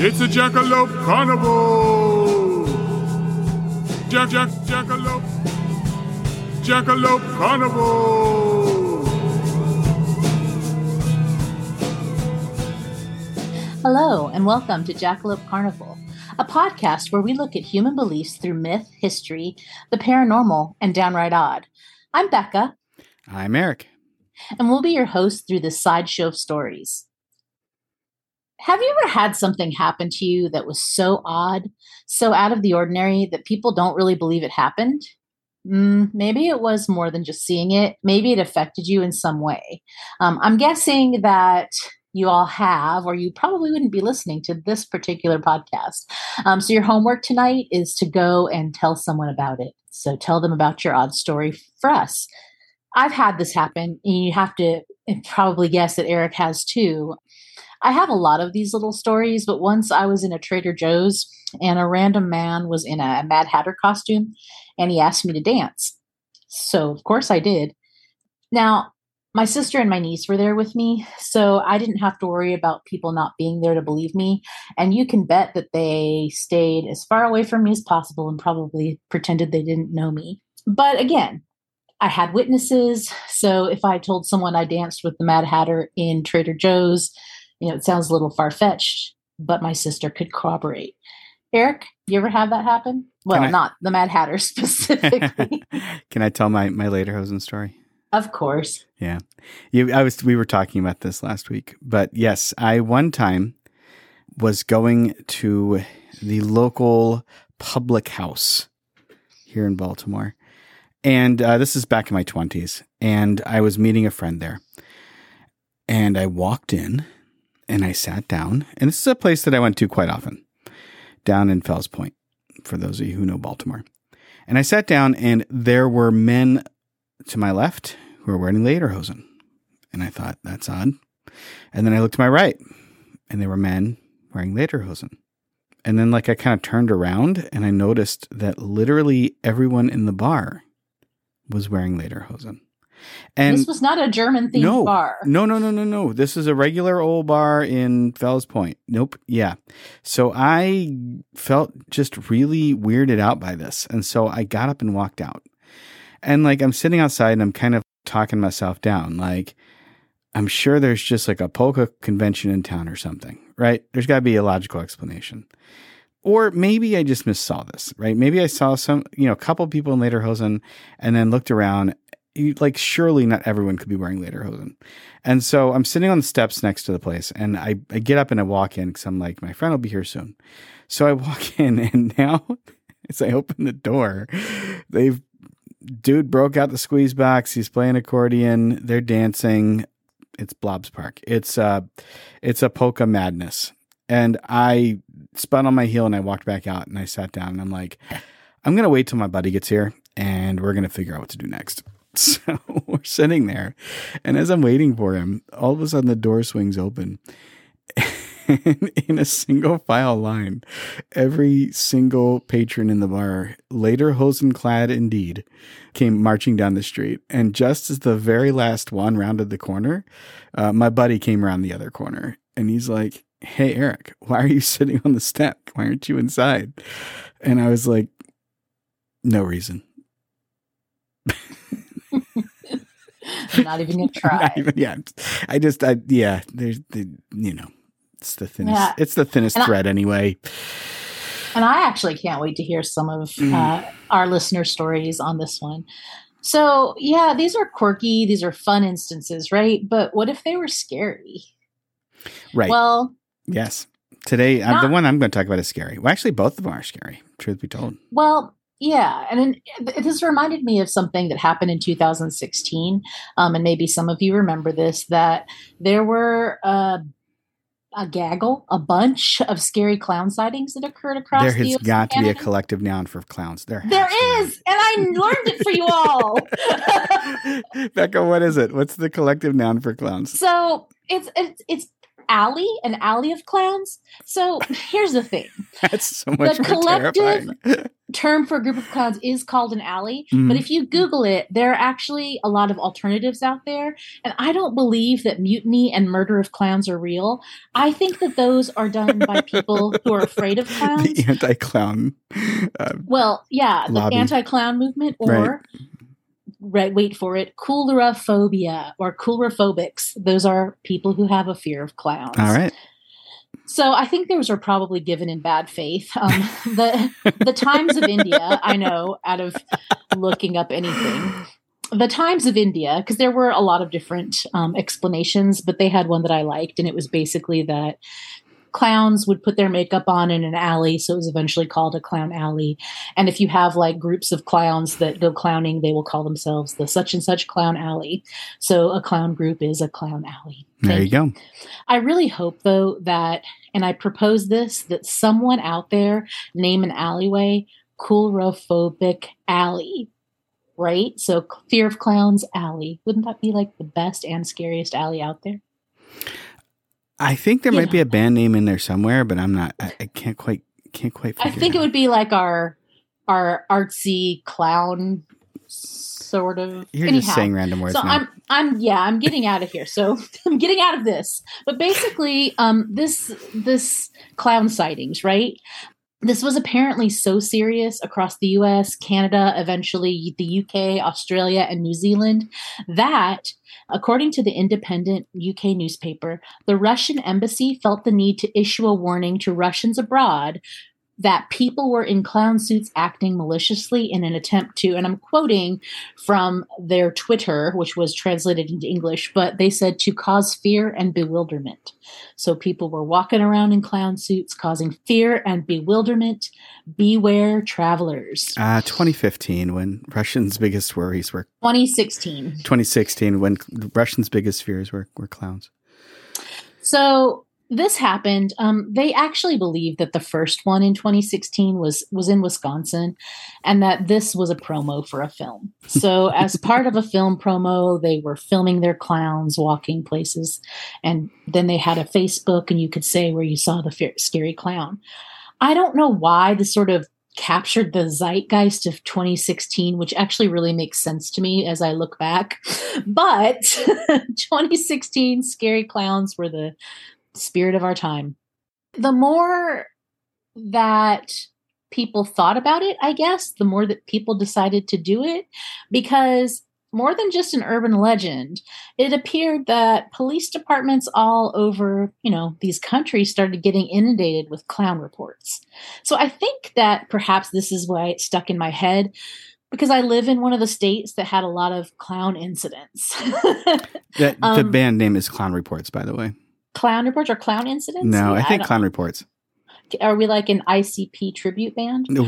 It's a Jackalope Carnival! Jackalope! Jackalope Carnival! Hello, and welcome to Jackalope Carnival, a podcast where we look at human beliefs through myth, history, the paranormal, and downright odd. I'm Becca. I'm Eric. And we'll be your hosts through this sideshow of stories. Have you ever had something happen to you that was so odd, so out of the ordinary that people don't really believe it happened? Maybe it was more than just seeing it. Maybe it affected you in some way. I'm guessing that you all have, or you probably wouldn't be listening to this particular podcast. So your homework tonight is to go and tell someone about it. So tell them about your odd story for us. I've had this happen, and you have to probably guess that Eric has too. I have a lot of these little stories, but once I was in a Trader Joe's and a random man was in a Mad Hatter costume and he asked me to dance. So of course I did. Now, my sister and my niece were there with me, so I didn't have to worry about people not being there to believe me. And you can bet that they stayed as far away from me as possible and probably pretended they didn't know me. But again, I had witnesses. So if I told someone I danced with the Mad Hatter in Trader Joe's, you know, it sounds a little far-fetched, but my sister could corroborate. Eric, you ever have that happen? Well, not the Mad Hatter specifically. Can I tell my lederhosen story? Of course. Yeah. We were talking about this last week, but yes, I one time was going to the local public house here in Baltimore. And this is back in my 20s, and I was meeting a friend there. And I walked in, and I sat down. And this is a place that I went to quite often, down in Fells Point, for those of you who know Baltimore. And I sat down, and there were men to my left who were wearing lederhosen. And I thought, that's odd. And then I looked to my right, and there were men wearing lederhosen. And then I kind of turned around, and I noticed that literally everyone in the bar was wearing lederhosen. And this was not a German-themed bar. No. This is a regular old bar in Fells Point. Nope. Yeah. So I felt just really weirded out by this. And so I got up and walked out. And I'm sitting outside and I'm kind of talking myself down. I'm sure there's just a polka convention in town or something, right? There's got to be a logical explanation. Or maybe I just missaw this, right? Maybe I saw a couple people in lederhosen and then looked around. Surely not everyone could be wearing lederhosen. And so I'm sitting on the steps next to the place, and I get up and I walk in because I'm my friend will be here soon. So I walk in, and now as I open the door, dude broke out the squeeze box. He's playing accordion. They're dancing. It's Blob's Park. It's a polka madness. And I spun on my heel and I walked back out and I sat down and I'm I'm going to wait till my buddy gets here and we're going to figure out what to do next. So we're sitting there, and as I'm waiting for him, all of a sudden the door swings open, and in a single file line, every single patron in the bar, lederhosen clad indeed, came marching down the street. And just as the very last one rounded the corner, my buddy came around the other corner, and he's like, "Hey Eric, why are you sitting on the step? Why aren't you inside?" And I was like, "No reason." I'm not even going to try. It's the thinnest, It's the thinnest thread anyway. And I actually can't wait to hear some of our listener stories on this one. So yeah, these are quirky. These are fun instances, right? But what if they were scary? Right. Well, yes. Today, the one I'm going to talk about is scary. Well, actually, both of them are scary, truth be told. Well, yeah. And this reminded me of something that happened in 2016. And maybe some of you remember this, that there were a bunch of scary clown sightings that occurred across the U.S. There has got to be a collective noun for clowns. There is. And I learned it for you all. Becca, what is it? What's the collective noun for clowns? So it's alley, an alley of clowns. So here's the thing. That's so much more terrifying. The collective term for a group of clowns is called an alley. Mm. But if you Google it, there are actually a lot of alternatives out there. And I don't believe that mutiny and murder of clowns are real. I think that those are done by people who are afraid of clowns. The anti-clown. Lobby. The anti-clown movement or... Right. Right, wait for it. Coulrophobia or coulrophobics. Those are people who have a fear of clowns. All right. So I think those are probably given in bad faith. The Times of India, I know, out of looking up anything. The Times of India, because there were a lot of different explanations, but they had one that I liked, and it was basically that clowns would put their makeup on in an alley, so it was eventually called a clown alley. And if you have like groups of clowns that go clowning, they will call themselves the such and such clown alley. So a clown group is a clown alley. There you go. I really hope, though, that, and I propose this, that someone out there name an alleyway coulrophobic alley, right? So fear of clowns alley. Wouldn't that be like the best and scariest alley out there? I think there might be a band name in there somewhere, but I'm not. I can't quite. I think it would be like our artsy clown sort of. You're just saying random words. So now. I'm getting out of here. So I'm getting out of this. But basically, this clown sightings, right? This was apparently so serious across the U.S., Canada, eventually the U.K., Australia, and New Zealand that, according to the independent U.K. newspaper, the Russian embassy felt the need to issue a warning to Russians abroad that people were in clown suits acting maliciously in an attempt to, and I'm quoting from their Twitter, which was translated into English, but they said to cause fear and bewilderment. So people were walking around in clown suits, causing fear and bewilderment. Beware travelers. 2015, when Russians' biggest worries were... 2016, when Russians' biggest fears were clowns. So... this happened. They actually believe that the first one in 2016 was in Wisconsin and that this was a promo for a film. So as part of a film promo, they were filming their clowns walking places. And then they had a Facebook and you could say where you saw the scary clown. I don't know why this sort of captured the zeitgeist of 2016, which actually really makes sense to me as I look back. But 2016 scary clowns were the spirit of our time. The more that people thought about it, I guess, the more that people decided to do it, because more than just an urban legend, it appeared that police departments all over, these countries started getting inundated with clown reports. So I think that perhaps this is why it stuck in my head, because I live in one of the states that had a lot of clown incidents. The band name is Clown Reports, by the way. Clown reports or clown incidents? No, I think clown reports. Are we like an ICP tribute band? No.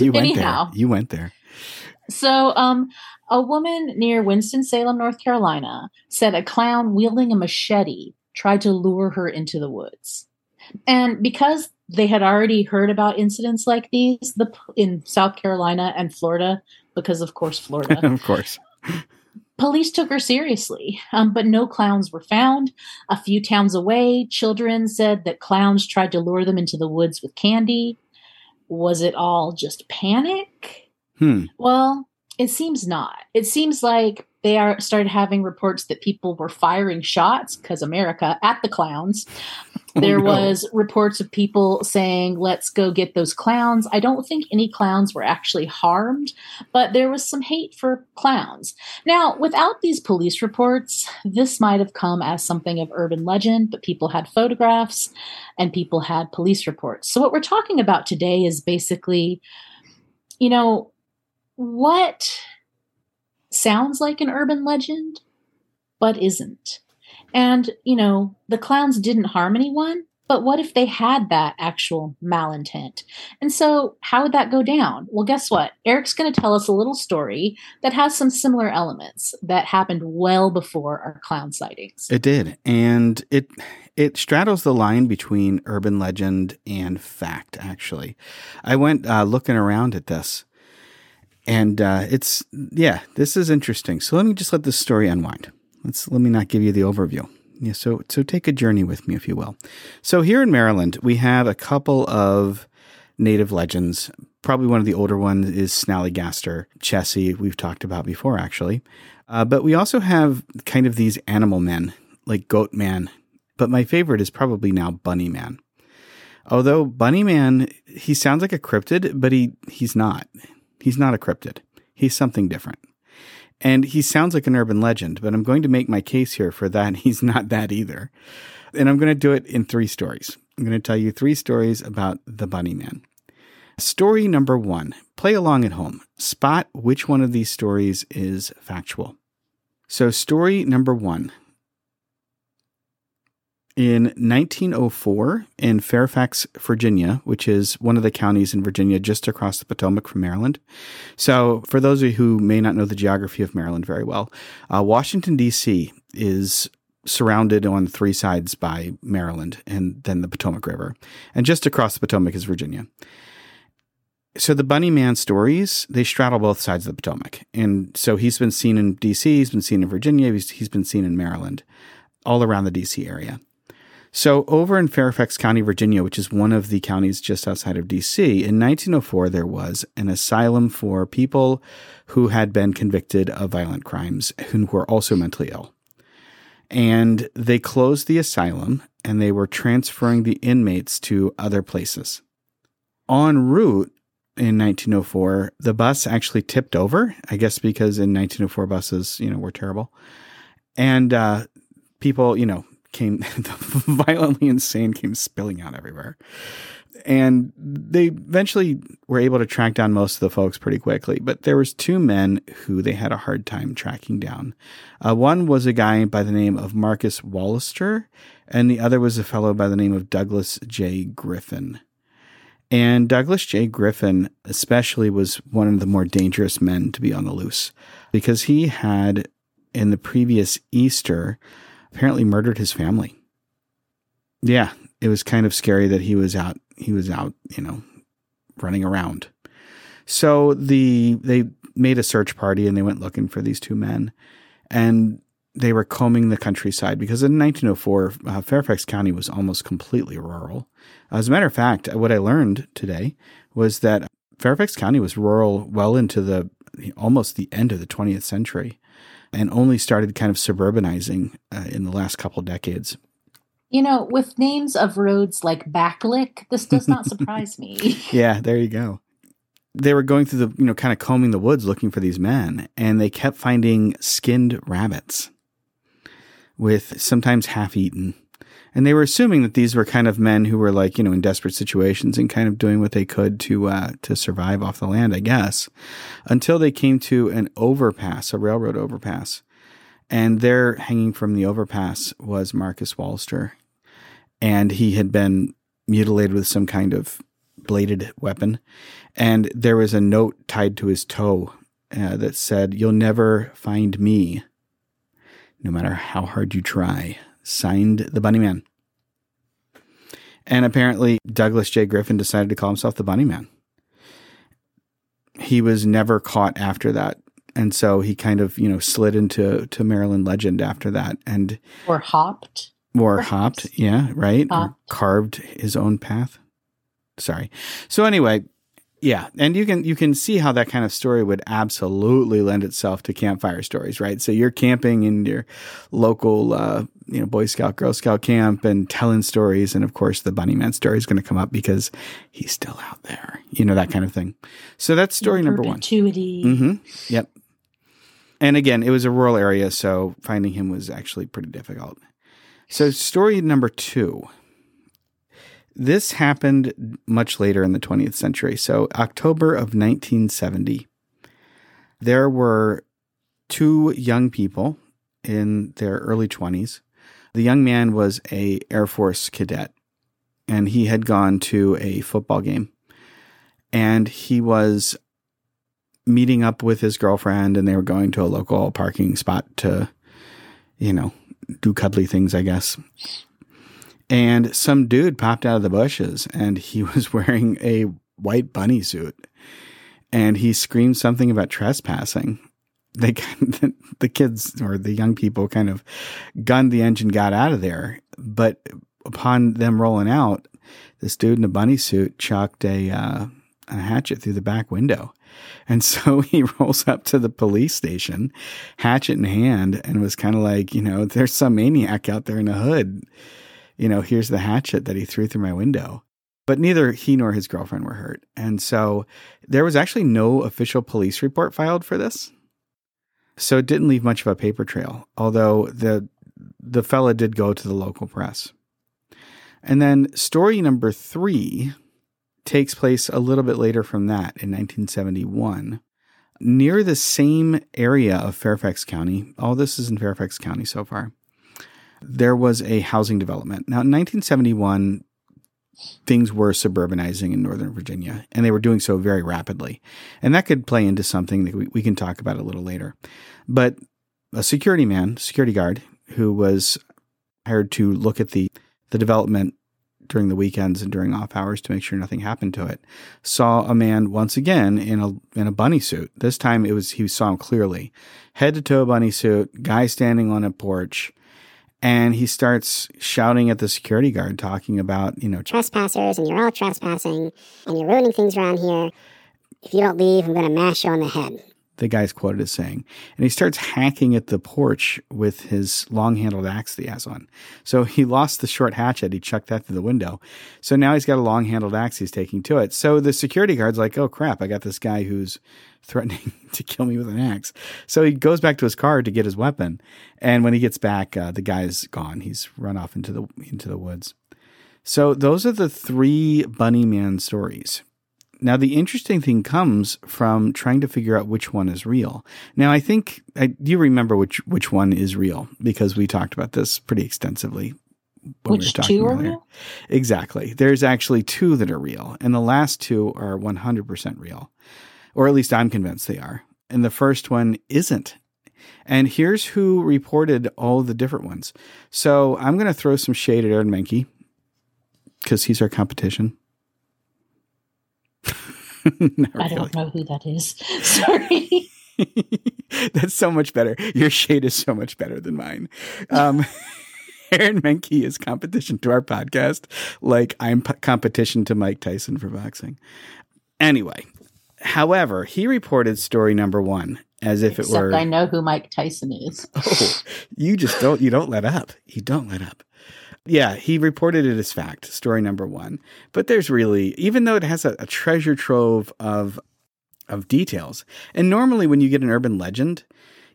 You went there. So a woman near Winston-Salem, North Carolina, said a clown wielding a machete tried to lure her into the woods. And because they had already heard about incidents like these in South Carolina and Florida, because of course Florida. Of course. Police took her seriously, but no clowns were found. A few towns away, children said that clowns tried to lure them into the woods with candy. Was it all just panic? Well, it seems not. It seems like they started having reports that people were firing shots, because America, at the clowns. There was reports of people saying, let's go get those clowns. I don't think any clowns were actually harmed, but there was some hate for clowns. Now, without these police reports, this might have come as something of urban legend, but people had photographs and people had police reports. So what we're talking about today is basically, what sounds like an urban legend, but isn't. And, the clowns didn't harm anyone, but what if they had that actual malintent? And so how would that go down? Well, guess what? Eric's going to tell us a little story that has some similar elements that happened well before our clown sightings. It did. And it straddles the line between urban legend and fact, actually. I went looking around at this. And this is interesting. So let me just let this story unwind. Let me not give you the overview. Yeah, so take a journey with me, if you will. So here in Maryland, we have a couple of native legends. Probably one of the older ones is Snallygaster. Chessie, we've talked about before, actually. But we also have kind of these animal men, like Goat Man. But my favorite is probably now Bunny Man. Although Bunny Man, he sounds like a cryptid, but he's not. He's not a cryptid. He's something different. And he sounds like an urban legend, but I'm going to make my case here for that. He's not that either. And I'm going to do it in three stories. I'm going to tell you three stories about the Bunny Man. Story number one. Play along at home. Spot which one of these stories is factual. So story number one. In 1904 in Fairfax, Virginia, which is one of the counties in Virginia just across the Potomac from Maryland. So for those of you who may not know the geography of Maryland very well, Washington, D.C. is surrounded on three sides by Maryland and then the Potomac River. And just across the Potomac is Virginia. So the Bunny Man stories, they straddle both sides of the Potomac. And so he's been seen in D.C., he's been seen in Virginia, he's been seen in Maryland, all around the D.C. area. So over in Fairfax County, Virginia, which is one of the counties just outside of D.C., in 1904, there was an asylum for people who had been convicted of violent crimes and who were also mentally ill. And they closed the asylum, and they were transferring the inmates to other places. En route in 1904, the bus actually tipped over, I guess because in 1904 buses, were terrible. And people, came violently insane, came spilling out everywhere. And they eventually were able to track down most of the folks pretty quickly. But there was two men who they had a hard time tracking down. One was a guy by the name of Marcus Wallister, and the other was a fellow by the name of Douglas J. Griffin. And Douglas J. Griffin especially was one of the more dangerous men to be on the loose because he had, in the previous Easter, apparently murdered his family. Yeah, it was kind of scary that he was out, running around. So they made a search party and they went looking for these two men. And they were combing the countryside because in 1904, Fairfax County was almost completely rural. As a matter of fact, what I learned today was that Fairfax County was rural well into almost the end of the 20th century. And only started kind of suburbanizing in the last couple of decades. With names of roads like Backlick, this does not surprise me. Yeah, there you go. They were going through the, kind of combing the woods looking for these men, and they kept finding skinned rabbits with sometimes half-eaten. And they were assuming that these were kind of men who were like, in desperate situations and kind of doing what they could to survive off the land, I guess, until they came to an overpass, a railroad overpass. And there hanging from the overpass was Marcus Wallister. And he had been mutilated with some kind of bladed weapon. And there was a note tied to his toe that said, "You'll never find me, no matter how hard you try." Signed, the Bunny Man. And apparently Douglas J. Griffin decided to call himself the Bunny Man. He was never caught after that. And so he kind of, slid into Maryland legend after that. And or hopped. Or perhaps. Hopped, yeah, right? Hopped. Or carved his own path. Sorry. So anyway, yeah. And you can see how that kind of story would absolutely lend itself to campfire stories, right? So you're camping in your local Boy Scout, Girl Scout camp and telling stories. And of course, the Bunny Man story is going to come up because he's still out there, that kind of thing. So that's story number one. Mm-hmm. Yep. And again, it was a rural area, so finding him was actually pretty difficult. So story number two. This happened much later in the 20th century. So October of 1970, there were two young people in their early 20s. The young man was an Air Force cadet, and he had gone to a football game. And he was meeting up with his girlfriend, and they were going to a local parking spot to, do cuddly things, I guess. And some dude popped out of the bushes, and he was wearing a white bunny suit. And he screamed something about trespassing. they the kids or the young people kind of gunned the engine, got out of there. But upon them rolling out, this dude in a bunny suit chucked a hatchet through the back window. And so he rolls up to the police station, hatchet in hand, and was kind of like, you know, there's some maniac out there in the hood. You know, here's the hatchet that he threw through my window. But neither he nor his girlfriend were hurt. And so there was actually no official police report filed for this. So it didn't leave much of a paper trail, although the fella did go to the local press. And then story number 3 takes place a little bit later from that in 1971, near the same area of Fairfax County. All this is in Fairfax County so far. There was a housing development. Now, in 1971, things were suburbanizing in Northern Virginia, and they were doing so very rapidly. And that could play into something that we can talk about a little later. But a security guard, who was hired to look at the development during the weekends and during off hours to make sure nothing happened to it, saw a man once again in a bunny suit. This time he saw him clearly, head to toe bunny suit, guy standing on a porch, and he starts shouting at the security guard, talking about, you know, trespassers, and you're all trespassing, and you're ruining things around here. If you don't leave, I'm going to mash you on the head. The guy's quoted as saying, and he starts hacking at the porch with his long-handled axe that he has on. So he lost the short hatchet. He chucked that through the window. So now he's got a long-handled axe he's taking to it. So the security guard's like, oh, crap, I got this guy who's threatening to kill me with an axe. So he goes back to his car to get his weapon. And when he gets back, the guy's gone. He's run off into the woods. So those are the 3 Bunny Man stories. Now, the interesting thing comes from trying to figure out which one is real. Now, I think you remember which one is real, because we talked about this pretty extensively when we were talking earlier. Which 2 are real? Exactly. There's actually 2 that are real, and the last 2 are 100% real, or at least I'm convinced they are. And the first one isn't. And here's who reported all the different ones. So I'm going to throw some shade at Aaron Menke, because he's our competition. I don't know who that is. Sorry. That's so much better. Your shade is so much better than mine. Aaron Menke is competition to our podcast, like I'm competition to Mike Tyson for boxing. Anyway, however, he reported story number 1 as if it were. Except I know who Mike Tyson is. Oh, you just don't. You don't let up. You don't let up. Yeah, he reported it as fact, story number 1. But there's really, even though it has a treasure trove of details, and normally when you get an urban legend,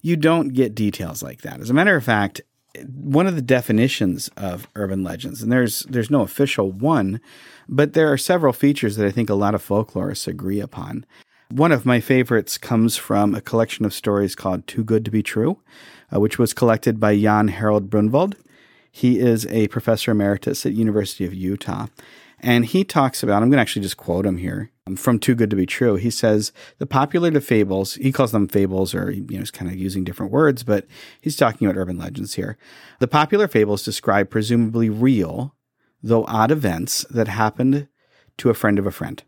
you don't get details like that. As a matter of fact, one of the definitions of urban legends, and there's no official one, but there are several features that I think a lot of folklorists agree upon. One of my favorites comes from a collection of stories called Too Good to Be True, which was collected by Jan Harold Brunvand. He is a professor emeritus at University of Utah, and he talks about, I'm going to actually just quote him here, from Too Good to Be True. He says, the popular fables, he calls them fables, or, you know, he's kind of using different words, but he's talking about urban legends here. The popular fables describe presumably real, though odd events that happened to a friend of a friend.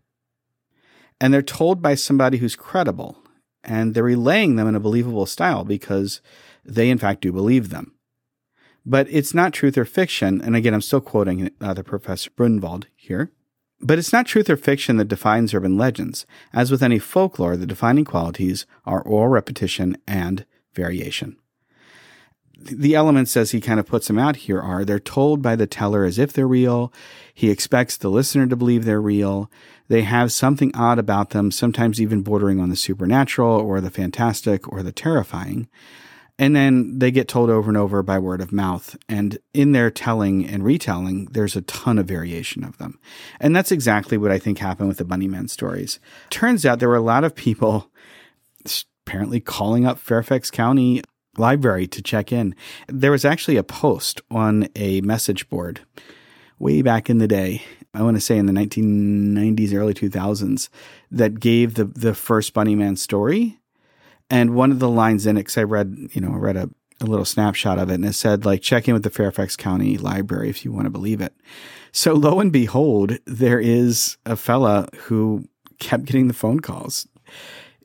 And they're told by somebody who's credible, and they're relaying them in a believable style because they, in fact, do believe them. But it's not truth or fiction, and again, I'm still quoting the Professor Brunvand here, but it's not truth or fiction that defines urban legends. As with any folklore, the defining qualities are oral repetition and variation. The elements, as he kind of puts them out here, are they're told by the teller as if they're real, he expects the listener to believe they're real, they have something odd about them, sometimes even bordering on the supernatural or the fantastic or the terrifying. And then they get told over and over by word of mouth. And in their telling and retelling, there's a ton of variation of them. And that's exactly what I think happened with the Bunny Man stories. Turns out there were a lot of people apparently calling up Fairfax County Library to check in. There was actually a post on a message board way back in the day. I want to say in the 1990s, early 2000s, that gave the first Bunny Man story. And one of the lines in it, because I read a little snapshot of it, and it said, like, check in with the Fairfax County Library if you want to believe it. So lo and behold, there is a fella who kept getting the phone calls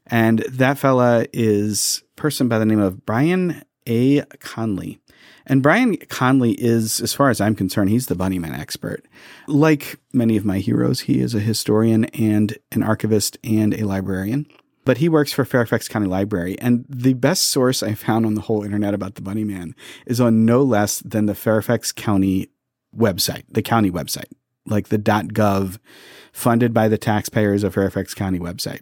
And that fella is a person by the name of Brian A. Conley. And Brian Conley is, as far as I'm concerned, he's the Bunny Man expert. Like many of my heroes, he is a historian and an archivist and a librarian. But he works for Fairfax County Library. And the best source I found on the whole internet about the Bunny Man is on no less than the Fairfax County website, the county website, like the .gov funded by the taxpayers of Fairfax County website,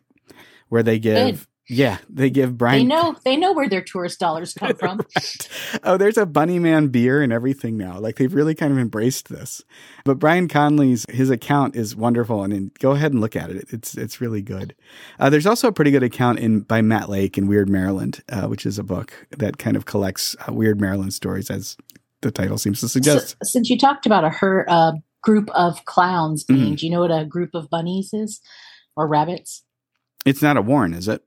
where they give... Good. Yeah, they give Brian... They know where their tourist dollars come from. Right. Oh, there's a Bunny Man beer and everything now. Like, they've really kind of embraced this. But Brian Conley's, his account is wonderful, and go ahead and look at it. It's really good. There's also a pretty good account by Matt Lake in Weird Maryland, which is a book that kind of collects Weird Maryland stories, as the title seems to suggest. So, since you talked about her group of clowns being, do you know what a group of bunnies is? Or rabbits? It's not a warren, is it?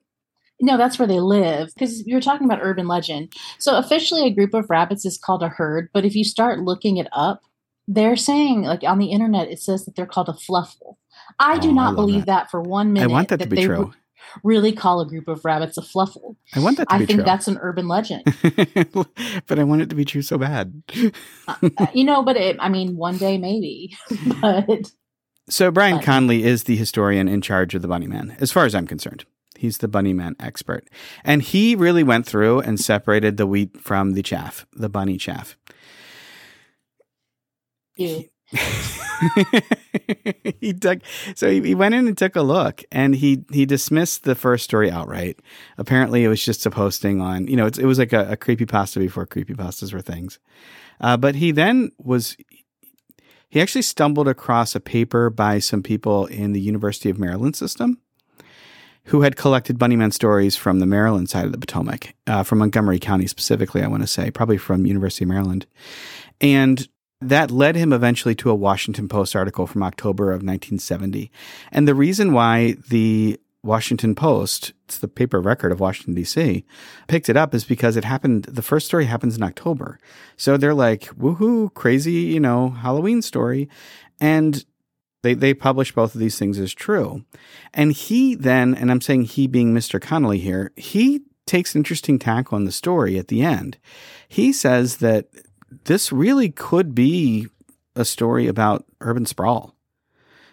No, that's where they live, because you're talking about urban legend. So officially a group of rabbits is called a herd, but if you start looking it up, they're saying, like on the internet, it says that they're called a fluffle. I do not believe that for 1 minute. I want that to be true. Really call a group of rabbits a fluffle. I want that to be true. I think that's an urban legend. But I want it to be true so bad. One day maybe. So Brian Conley is the historian in charge of the Bunny Man, as far as I'm concerned. He's the Bunny Man expert. And he really went through and separated the wheat from the chaff, the bunny chaff. Yeah. He went in and took a look, and he dismissed the first story outright. Apparently it was just a posting on, it was like a creepypasta before creepypastas were things. But he then he actually stumbled across a paper by some people in the University of Maryland system who had collected Bunny Man stories from the Maryland side of the Potomac, from Montgomery County specifically, I want to say, probably from University of Maryland. And that led him eventually to a Washington Post article from October of 1970. And the reason why the Washington Post, it's the paper record of Washington, D.C., picked it up is because the first story happens in October. So they're like, woohoo, crazy, Halloween story. And they published both of these things as true. And he then, and I'm saying he being Mr. Connolly here, he takes an interesting tack on the story at the end. He says that this really could be a story about urban sprawl.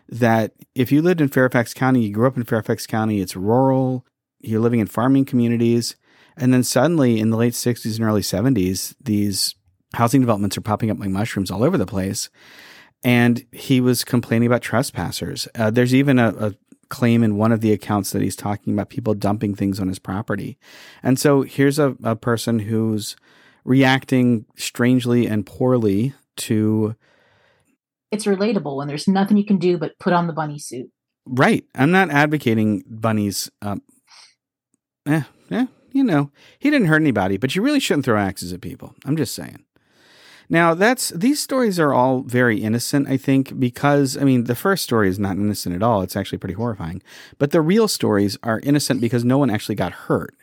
That if you lived in Fairfax County, you grew up in Fairfax County, it's rural, you're living in farming communities, and then suddenly in the late 60s and early 70s, these housing developments are popping up like mushrooms all over the place. And he was complaining about trespassers. There's even a claim in one of the accounts that he's talking about people dumping things on his property. And so here's a person who's reacting strangely and poorly to... It's relatable when there's nothing you can do but put on the bunny suit. Right. I'm not advocating bunnies. He didn't hurt anybody, but you really shouldn't throw axes at people. I'm just saying. Now, these stories are all very innocent, I think, because, the first story is not innocent at all. It's actually pretty horrifying. But the real stories are innocent because no one actually got hurt.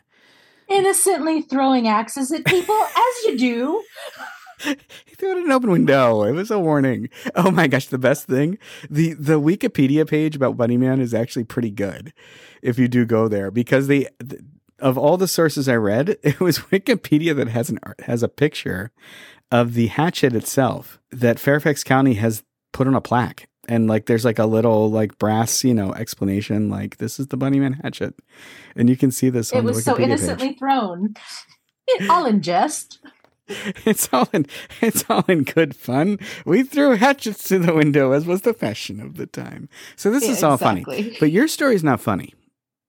Innocently throwing axes at people, as you do. He threw it in an open window. It was a warning. Oh, my gosh. The best thing, the Wikipedia page about Bunny Man is actually pretty good if you do go there, because of all the sources I read, it was Wikipedia that has a picture of the hatchet itself that Fairfax County has put on a plaque. And there's a little brass, explanation, this is the Bunny Man hatchet. And you can see this on the Wikipedia page. It was so innocently thrown. All in jest. It's all in good fun. We threw hatchets through the window, as was the fashion of the time. So this is all funny. But your story's not funny.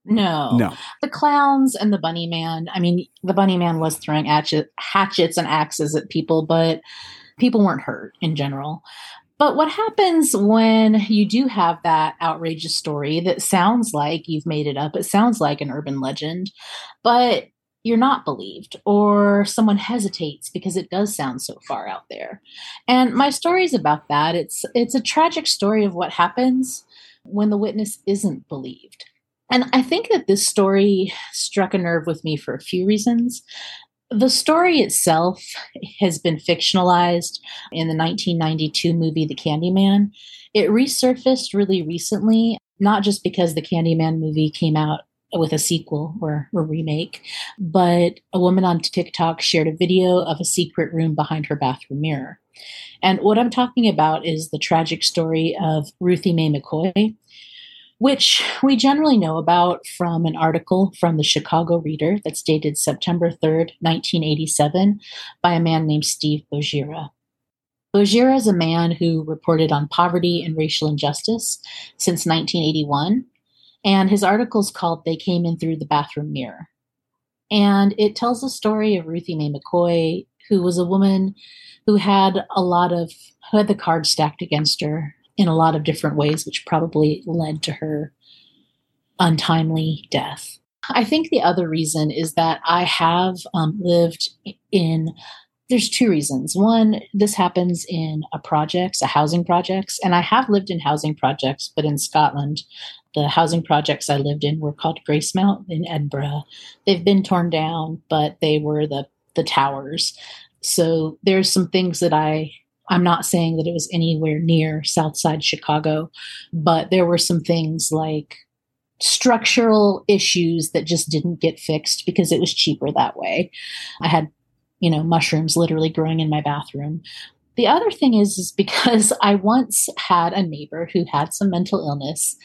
No. The clowns and the Bunny Man. The Bunny Man was throwing hatchets and axes at people, but people weren't hurt in general. But what happens when you do have that outrageous story that sounds like you've made it up, it sounds like an urban legend, but you're not believed, or someone hesitates because it does sound so far out there. And my story's about that. It's a tragic story of what happens when the witness isn't believed. And I think that this story struck a nerve with me for a few reasons. The story itself has been fictionalized in the 1992 movie, The Candyman. It resurfaced really recently, not just because The Candyman movie came out with a sequel or remake. But a woman on TikTok shared a video of a secret room behind her bathroom mirror. And what I'm talking about is the tragic story of Ruthie Mae McCoy, which we generally know about from an article from the Chicago Reader that's dated September 3rd, 1987, by a man named Steve Bogira. Bogira is a man who reported on poverty and racial injustice since 1981, and his article is called They Came In Through the Bathroom Mirror. And it tells the story of Ruthie Mae McCoy, who was a woman who had who had the cards stacked against her in a lot of different ways, which probably led to her untimely death. I think the other reason is that I have there's two reasons. One, this happens in housing projects, and I have lived in housing projects, but in Scotland. The housing projects I lived in were called Gracemount in Edinburgh. They've been torn down, but they were the towers. So there's some things that I'm not saying that it was anywhere near Southside Chicago, but there were some things like structural issues that just didn't get fixed because it was cheaper that way. I had, mushrooms literally growing in my bathroom. The other thing is because I once had a neighbor who had some mental illness,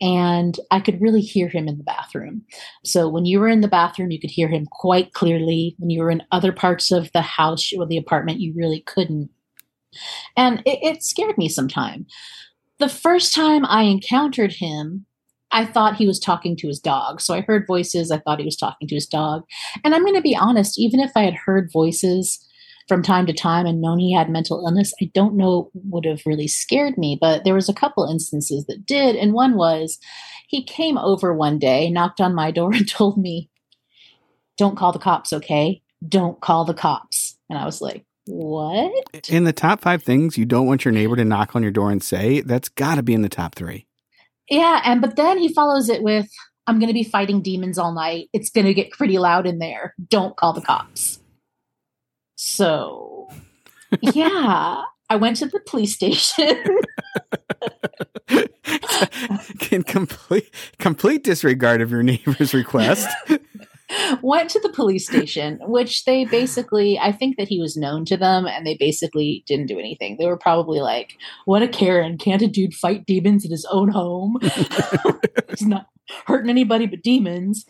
and I could really hear him in the bathroom. So when you were in the bathroom, you could hear him quite clearly. When you were in other parts of the house or the apartment, you really couldn't. And it scared me sometime. The first time I encountered him, I thought he was talking to his dog. So I heard voices. I thought he was talking to his dog. And I'm going to be honest, even if I had heard voices from time to time and known he had mental illness, I don't know would have really scared me, but there was a couple instances that did. And one was he came over one day, knocked on my door and told me, "Don't call the cops, okay? Don't call the cops." And I was like, what? In the top 5 things you don't want your neighbor to knock on your door and say, that's got to be in the top 3. Yeah. But then he follows it with, "I'm going to be fighting demons all night. It's going to get pretty loud in there. Don't call the cops." So, yeah, I went to the police station. In complete disregard of your neighbor's request. Went to the police station, which they basically, I think that he was known to them, and they basically didn't do anything. They were probably like, "What a Karen, can't a dude fight demons in his own home? He's not hurting anybody but demons."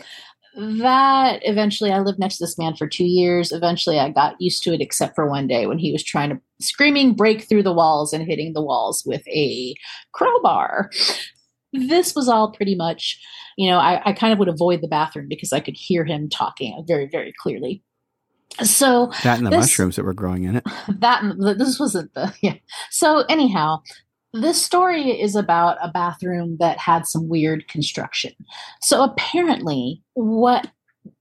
That eventually, I lived next to this man for 2 years. Eventually, I got used to it, except for one day when he was trying to screaming break through the walls and hitting the walls with a crowbar. This was all pretty much, I kind of would avoid the bathroom because I could hear him talking very, very clearly. So that and the mushrooms that were growing in it. So anyhow, this story is about a bathroom that had some weird construction. So apparently what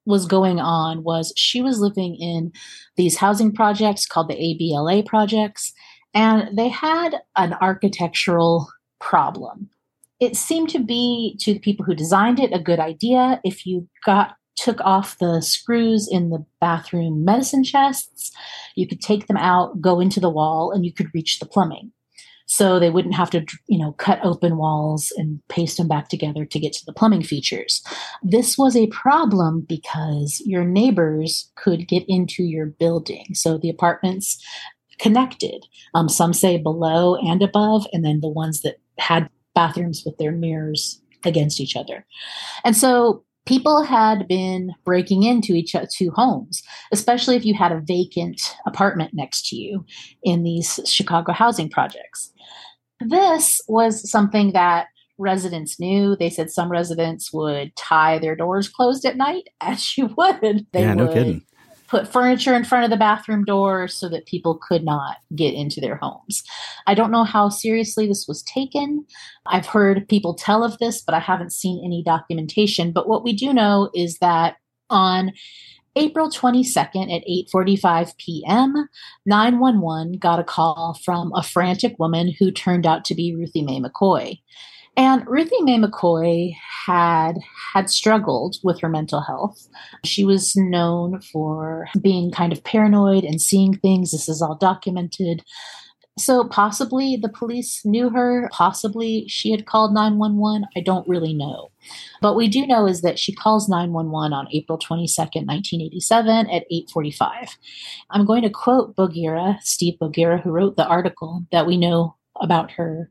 was going on was she was living in these housing projects called the ABLA projects, and they had an architectural problem. It seemed to be, to the people who designed it, a good idea if you took off the screws in the bathroom medicine chests. You could take them out, go into the wall, and you could reach the plumbing. So they wouldn't have to, cut open walls and paste them back together to get to the plumbing features. This was a problem because your neighbors could get into your building. So the apartments connected, some say below and above, and then the ones that had bathrooms with their mirrors against each other. And so people had been breaking into two homes, especially if you had a vacant apartment next to you in these Chicago housing projects. This was something that residents knew. They said some residents would tie their doors closed at night, as you would. They would put furniture in front of the bathroom door so that people could not get into their homes. I don't know how seriously this was taken. I've heard people tell of this, but I haven't seen any documentation. But what we do know is that on April 22nd at 8:45 p.m., 911 got a call from a frantic woman who turned out to be Ruthie Mae McCoy. And Ruthie Mae McCoy had struggled with her mental health. She was known for being kind of paranoid and seeing things. This is all documented. So possibly the police knew her. Possibly she had called 911. I don't really know. But we do know is that she calls 911 on April 22nd, 1987 at 8:45. I'm going to quote Bogira, Steve Bogira, who wrote the article that we know about her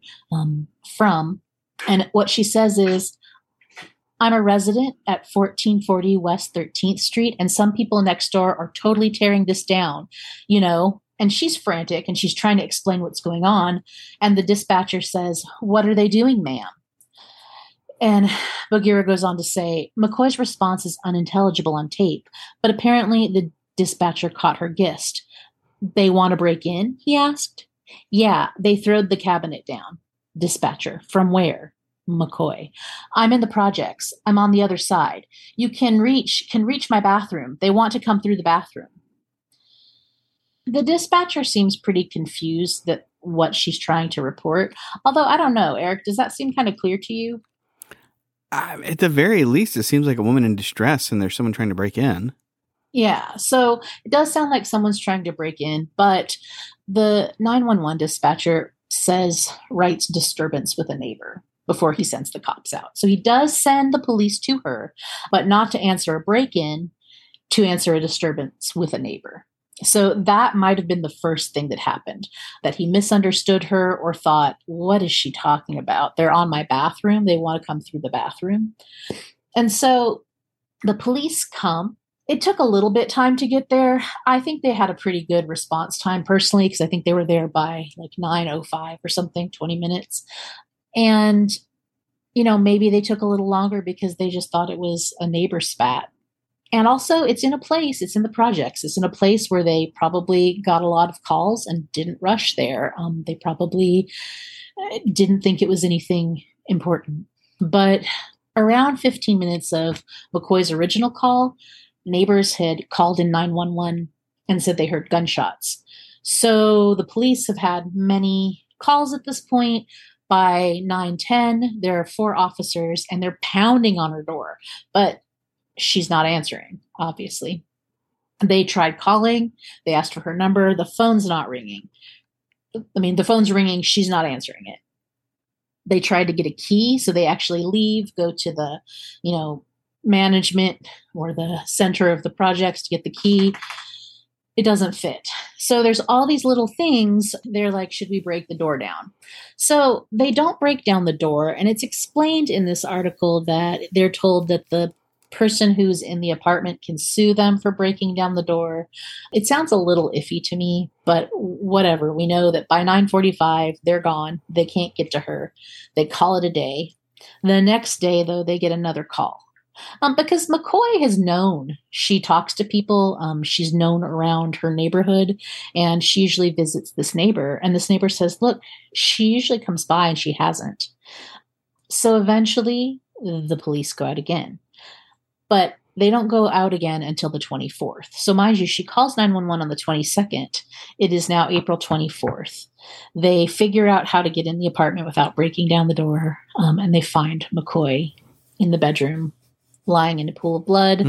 from. And what she says is, "I'm a resident at 1440 West 13th Street, and some people next door are totally tearing this down, you know." And she's frantic, and she's trying to explain what's going on. And the dispatcher says, "What are they doing, ma'am?" And Bogira goes on to say, "McCoy's response is unintelligible on tape, but apparently the dispatcher caught her gist. 'They want to break in?' he asked. 'Yeah, they throwed the cabinet down.' Dispatcher: 'From where?' McCoy: 'I'm in the projects. I'm on the other side. You can reach my bathroom. They want to come through the bathroom.'" The dispatcher seems pretty confused that what she's trying to report. Although, I don't know, Eric, does that seem kind of clear to you? At the very least, it seems like a woman in distress and there's someone trying to break in. Yeah, so it does sound like someone's trying to break in, but the 911 dispatcher writes disturbance with a neighbor before he sends the cops out. So he does send the police to her, but not to answer a break-in, to answer a disturbance with a neighbor. So that might have been the first thing that happened, that he misunderstood her or thought, what is she talking about? They're on my bathroom. They want to come through the bathroom. And so the police come. It took a little bit time to get there. I think they had a pretty good response time personally, because I think they were there by like 9:05 or something, 20 minutes. And, you know, maybe they took a little longer because they just thought it was a neighbor spat. And also it's in the projects. It's in a place where they probably got a lot of calls and didn't rush there. They probably didn't think it was anything important. But around 15 minutes of McCoy's original call, neighbors had called in 911 and said they heard gunshots. So the police have had many calls at this point. By 9:10, there are 4 officers and they're pounding on her door, but she's not answering, obviously. They tried calling. They asked for her number. The phone's not ringing. I mean, the phone's ringing. She's not answering it. They tried to get a key. So they actually leave, go to the, you know, management or the center of the projects to get the key. It doesn't fit. So there's all these little things. They're like, should we break the door down? So they don't break down the door. And it's explained in this article that they're told that the person who's in the apartment can sue them for breaking down the door. It sounds a little iffy to me, but whatever. We know that by 9:45, they're gone. They can't get to her. They call it a day. The next day, though, they get another call. Because McCoy has known, she talks to people, she's known around her neighborhood, and she usually visits this neighbor. And this neighbor says, look, she usually comes by and she hasn't. So eventually the police go out again, but they don't go out again until the 24th. So mind you, she calls 911 on the 22nd. It is now April 24th. They figure out how to get in the apartment without breaking down the door. And they find McCoy in the bedroom, lying in a pool of blood.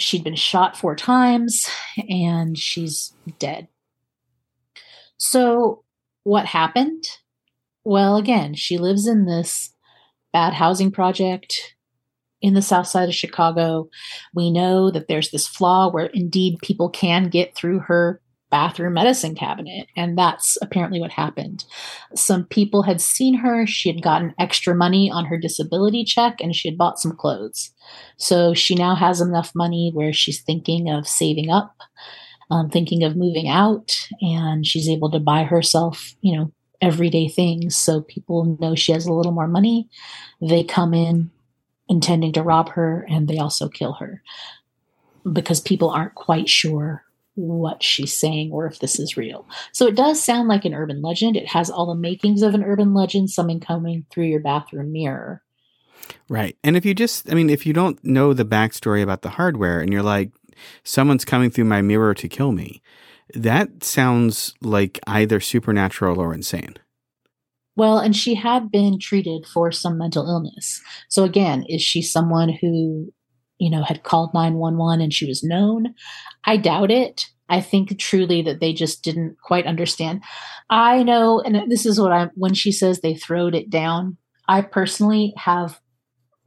She'd been shot 4 times and she's dead. So what happened? Well, again, she lives in this bad housing project in the south side of Chicago. We know that there's this flaw where indeed people can get through her bathroom medicine cabinet. And that's apparently what happened. Some people had seen her. She had gotten extra money on her disability check and she had bought some clothes. So she now has enough money where she's thinking of saving up, thinking of moving out, and she's able to buy herself, you know, everyday things. So people know she has a little more money. They come in intending to rob her and they also kill her because people aren't quite sure what she's saying or if this is real. So it does sound like an urban legend. It has all the makings of an urban legend, someone coming through your bathroom mirror. Right. And if you don't know the backstory about the hardware and you're like, someone's coming through my mirror to kill me, that sounds like either supernatural or insane. Well, and she had been treated for some mental illness. So again, is she someone who, you know, had called 911 and she was known? I doubt it. I think truly that they just didn't quite understand. I know, and this is what when she says they throwed it down, I personally have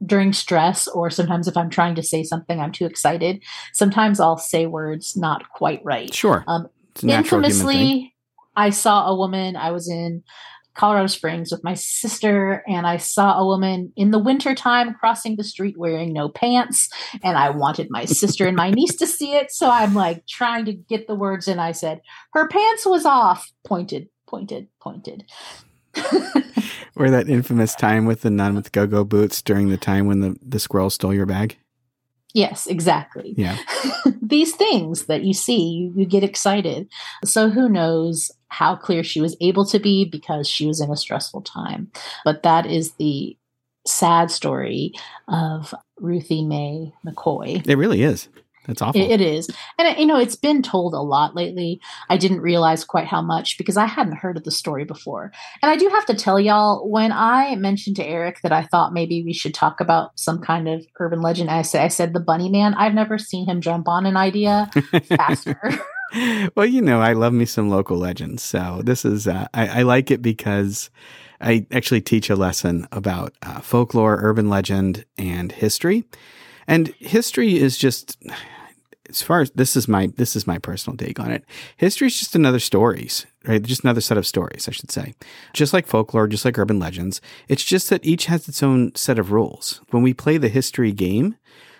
during stress, or sometimes if I'm trying to say something, I'm too excited. Sometimes I'll say words not quite right. Sure. Infamously, I saw a woman, I was in Colorado Springs with my sister, and I saw a woman in the wintertime crossing the street wearing no pants, and I wanted my sister and my niece to see it, so I'm like trying to get the words in. I said, her pants was off, pointed, pointed, pointed. Or that infamous time with the nun with go-go boots during the time when the squirrel stole your bag. Yes, exactly. Yeah. These things that you see, you get excited. So who knows how clear she was able to be because she was in a stressful time. But that is the sad story of Ruthie Mae McCoy. It really is. That's awful. It is. And, you know, it's been told a lot lately. I didn't realize quite how much because I hadn't heard of the story before. And I do have to tell y'all, when I mentioned to Eric that I thought maybe we should talk about some kind of urban legend, I said the Bunny Man. I've never seen him jump on an idea faster. Well, you know, I love me some local legends. So this is, I like it because I actually teach a lesson about folklore, urban legend, and history. And history is just... as far as this is my personal take on it, history is just another stories, right? Just another set of stories, I should say. Just like folklore, just like urban legends, it's just that each has its own set of rules. When we play the history game,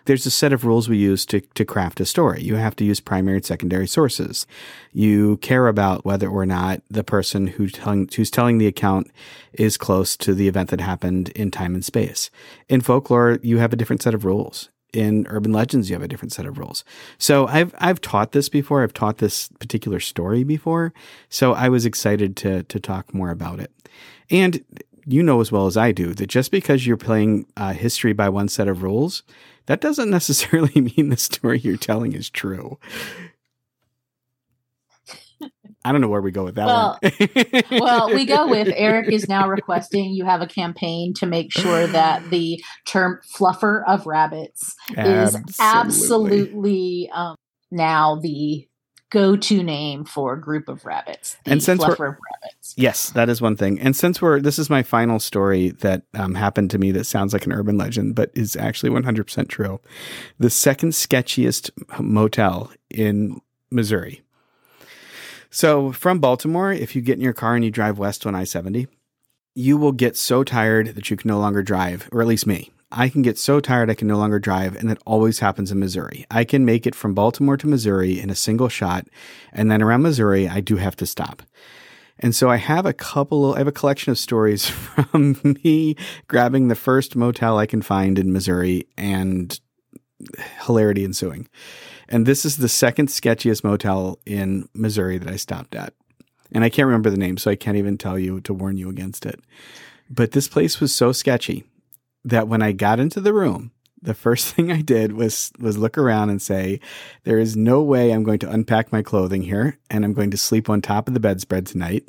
there's a set of rules we use to craft a story. You have to use primary and secondary sources. You care about whether or not the person who's telling the account is close to the event that happened in time and space. In folklore, you have a different set of rules. In urban legends, you have a different set of rules. So I've taught this before. I've taught this particular story before. So I was excited to talk more about it. And you know as well as I do that just because you're playing history by one set of rules, that doesn't necessarily mean the story you're telling is true. I don't know where we go with that one. Well, we go with Eric is now requesting you have a campaign to make sure that the term fluffer of rabbits is absolutely now the go-to name for a group of rabbits. And since fluffer of rabbits. Yes, that is one thing. And since this is my final story that happened to me that sounds like an urban legend, but is actually 100% true. The second sketchiest motel in Missouri. So from Baltimore, if you get in your car and you drive west on I-70, you will get so tired that you can no longer drive, or at least me. I can get so tired I can no longer drive, and that always happens in Missouri. I can make it from Baltimore to Missouri in a single shot, and then around Missouri, I do have to stop. And so I have a collection of stories from me grabbing the first motel I can find in Missouri and hilarity ensuing. And this is the second sketchiest motel in Missouri that I stopped at. And I can't remember the name, so I can't even tell you to warn you against it. But this place was so sketchy that when I got into the room, the first thing I did was look around and say, there is no way I'm going to unpack my clothing here, and I'm going to sleep on top of the bedspread tonight.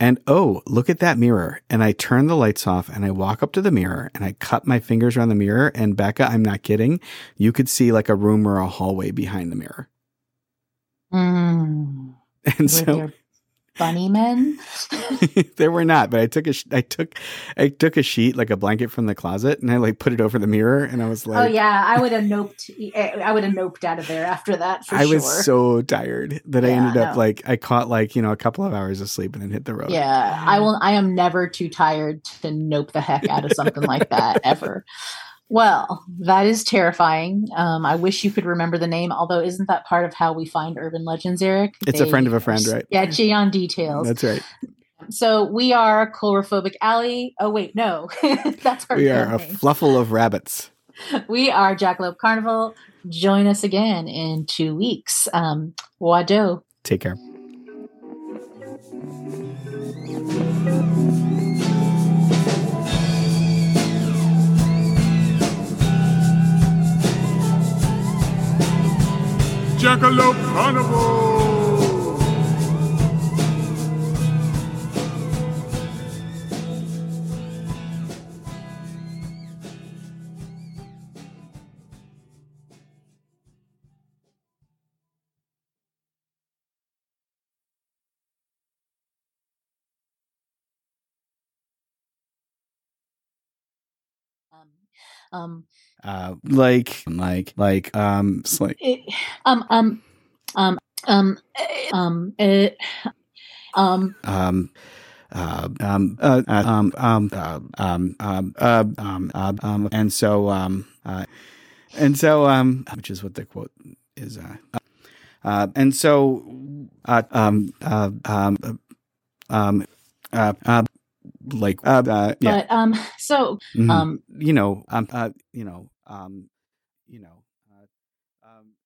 And oh, look at that mirror. And I turn the lights off and I walk up to the mirror and I cut my fingers around the mirror. And Becca, I'm not kidding. You could see like a room or a hallway behind the mirror. Mm. And were so there bunny men? There were not, but I took a sheet, like a blanket from the closet, and I like put it over the mirror. And I was like, oh yeah, I would have noped out of there after that. For sure. I was so tired that I ended up like, I caught like, you know, a couple of hours of sleep and then hit the road. Yeah. I am never too tired to nope the heck out of something like that ever. Well, that is terrifying. I wish you could remember the name, although isn't that part of how we find urban legends, Eric? It's a friend of a friend, right? Yeah, sketchy on details. That's right. So we are Chlorophobic Alley. Oh, wait, no. That's our We are a fluffle of rabbits. We are Jackalope Carnival. Join us again in 2 weeks. Wado. Take care. Jackalope Carnival! Which is what the quote is.